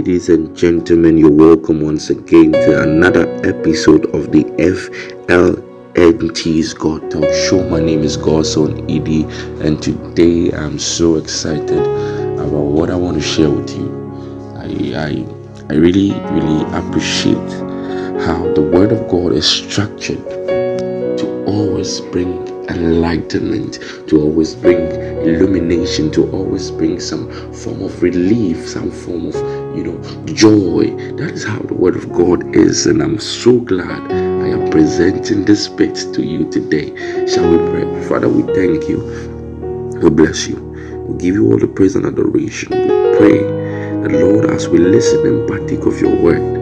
Ladies and gentlemen, you're welcome once again to another episode of the FLNT's God Talk Show. My name is Godson Edie, and today I'm so excited about what I want to share with you. I really appreciate how the Word of God is structured to always bring enlightenment, to always bring illumination, to always bring some form of relief, some form of joy. That is how the Word of God is, and I'm so glad I am presenting this bit to you today. Shall we pray? Father, we thank you, we bless you, we give you all the praise and adoration. We pray that, Lord, as we listen and partake of your word,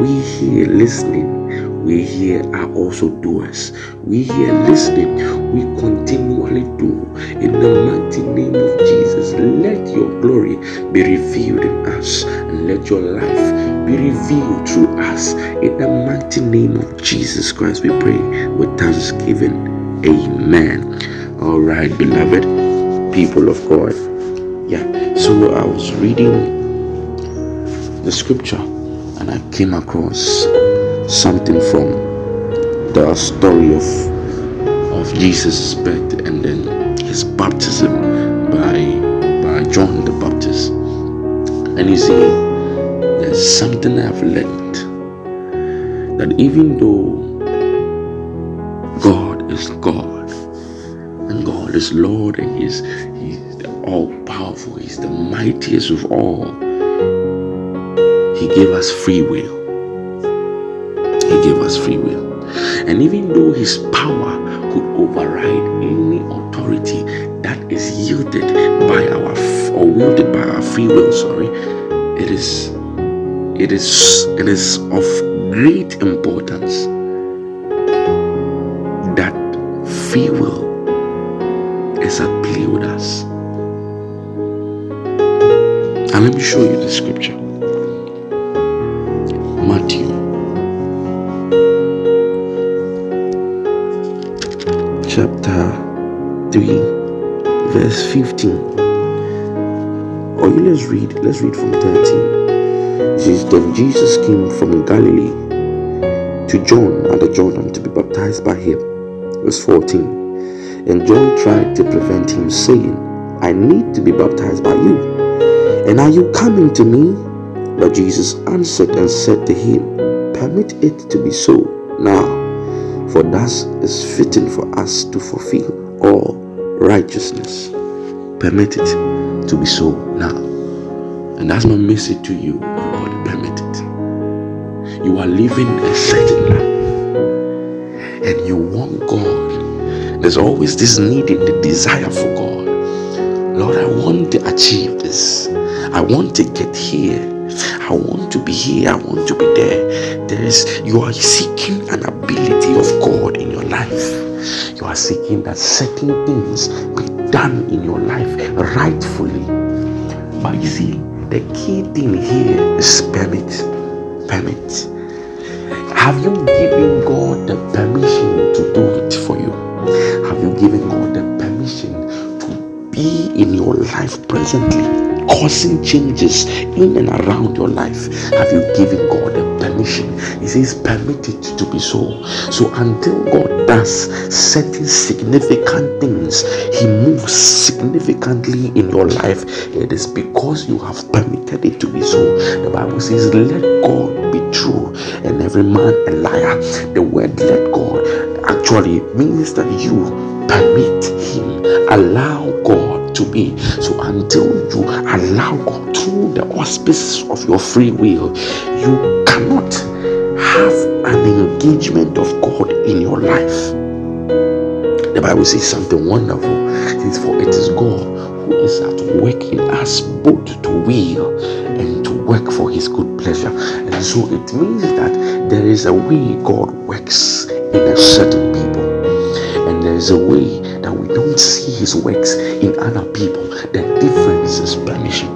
we hear listening, we here are also doers. We here listening, we continually do. In the mighty name of Jesus, let your glory be revealed in us, and let your life be revealed through us. In the mighty name of Jesus Christ, we pray with thanksgiving. Amen. All right, beloved people of God. Yeah, so I was reading the scripture and I came across something from the story of Jesus' birth and then his baptism by John the Baptist. And you see, there's something I've learned, that even though God is God and God is Lord and He's the all-powerful, He's the mightiest of all, He gave us free will. He gave us free will. And even though his power could override any authority that is yielded by wielded by our free will, it is of great importance that free will is at play with us. And let me show you the scripture. Matthew chapter 3 verse 15. Let's read from 13. It says, then Jesus came from Galilee to John at the Jordan to be baptized by him. Verse 14. And John tried to prevent him, saying, I need to be baptized by you, and are you coming to me? But Jesus answered and said to him, permit it to be so now, for thus is fitting for us to fulfill all righteousness. Permit it to be so now. And that's my message to you, God. Permit it. You are living a certain life, and you want God. There's always this need and the desire for God. Lord, I want to achieve this. I want to get here. I want to be here. I want to be there. You are seeking an ability of God in your life. You are seeking that certain things be done in your life rightfully. But you see, the key thing here is permit. Permit. Have you given God the permission to do it for you? Have you given God the permission to be in your life presently, causing changes in and around your life? Have you given God a permission? He says, permit it to be so. So until God does certain significant things, He moves significantly in your life, it is because you have permitted it to be so. The Bible says, let God be true and every man a liar. The word let God actually means that you permit Him, allow God to be. So until you allow God through the auspices of your free will, you cannot have an engagement of God in your life. The Bible says something wonderful. It says, for it is God who is at work in us both to will and to work for His good pleasure. And so it means that there is a way God works in a certain people, and there is a way that we don't see His works in other people. The difference is permission.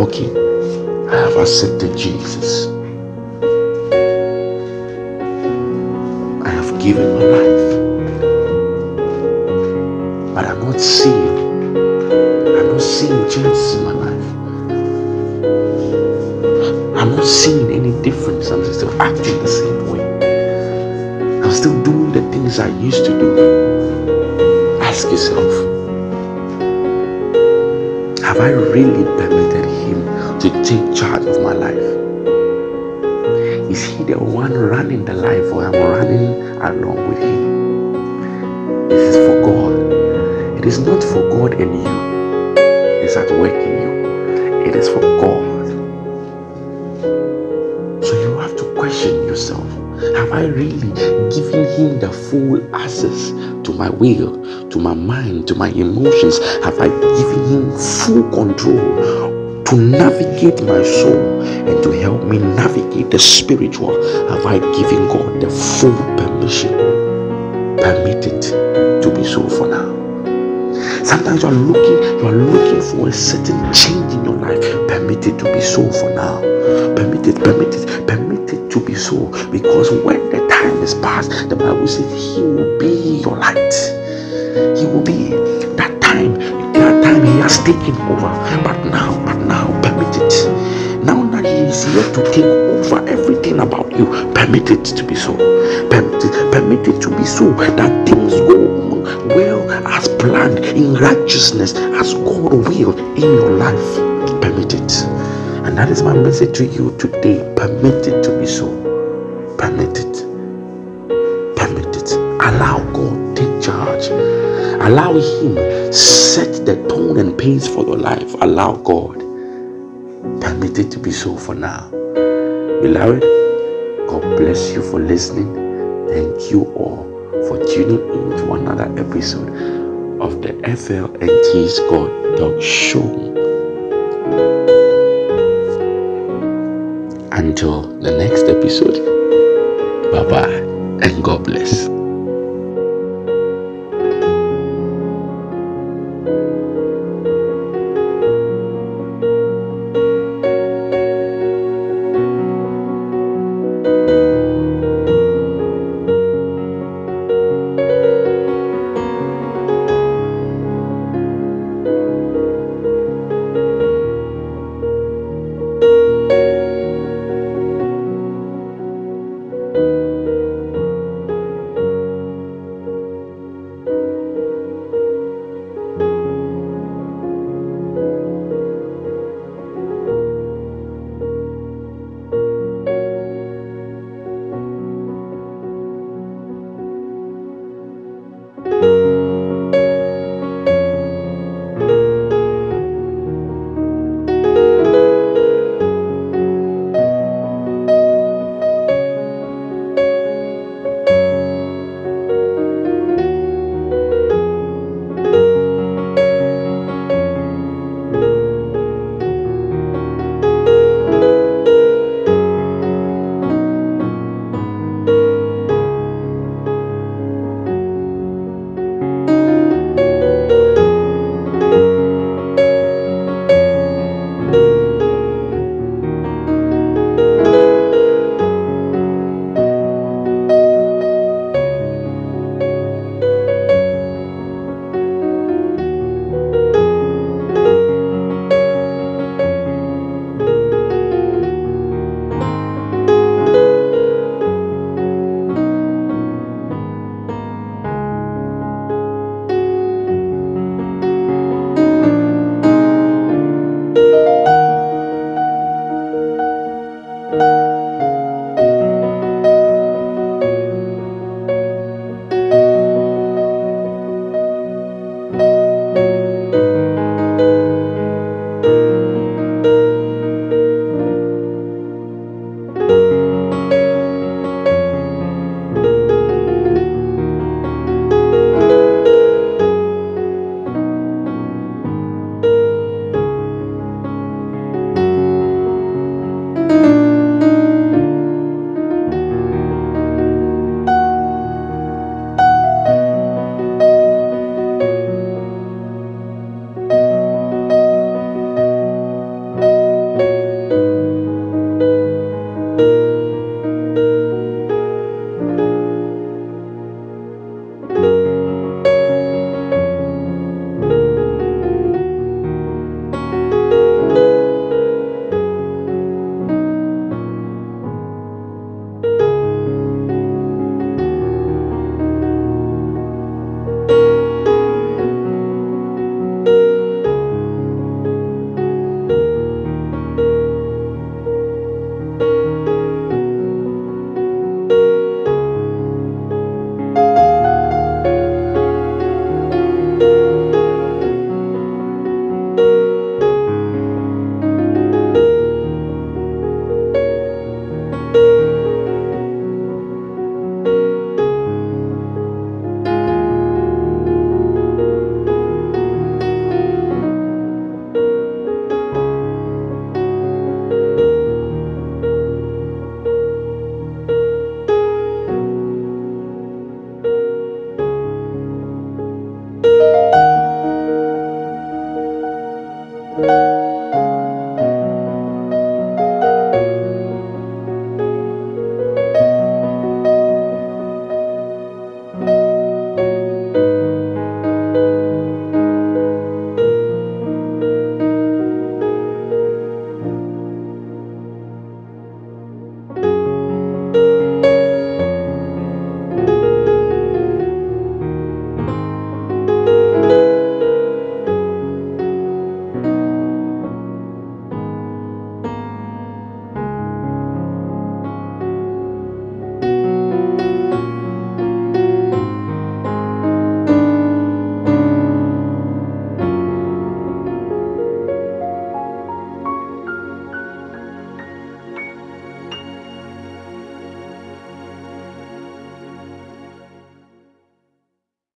Okay, I have accepted Jesus. I have given my life, but I'm not seeing changes in my life. difference. I'm still acting the same way. I'm still doing the things I used to do. Ask yourself, have I really permitted him to take charge of my life? Is he the one running the life, or am I running along with him? This is for God. It is not for God and you. It's at work in you. It is for God. Question yourself, have I really given him the full access to my will, to my mind, to my emotions? Have I given him full control to navigate my soul and to help me navigate the spiritual? Have I given God the full permission? Permit it to be so for now. Sometimes you are looking for a certain change in your life. Permit it to be so for now. Permit it to be so, because when the time is past, the Bible says he will be your light. He will be that time he has taken over. But now permit it. Now that he is here to take over everything about you, permit it to be so. Permit it to be so that things go on well as planned, in righteousness, as God will in your life. Permit it. And that is my message to you today. Permit it to be so. Permit it. Permit it. Allow God to take charge. Allow him set the tone and pace for your life. Allow God. Permit it to be so for now. Beloved, God bless you for listening. Thank you all for tuning in to another episode of the FLNT's God Talk Show. Until the next episode, bye-bye and God bless.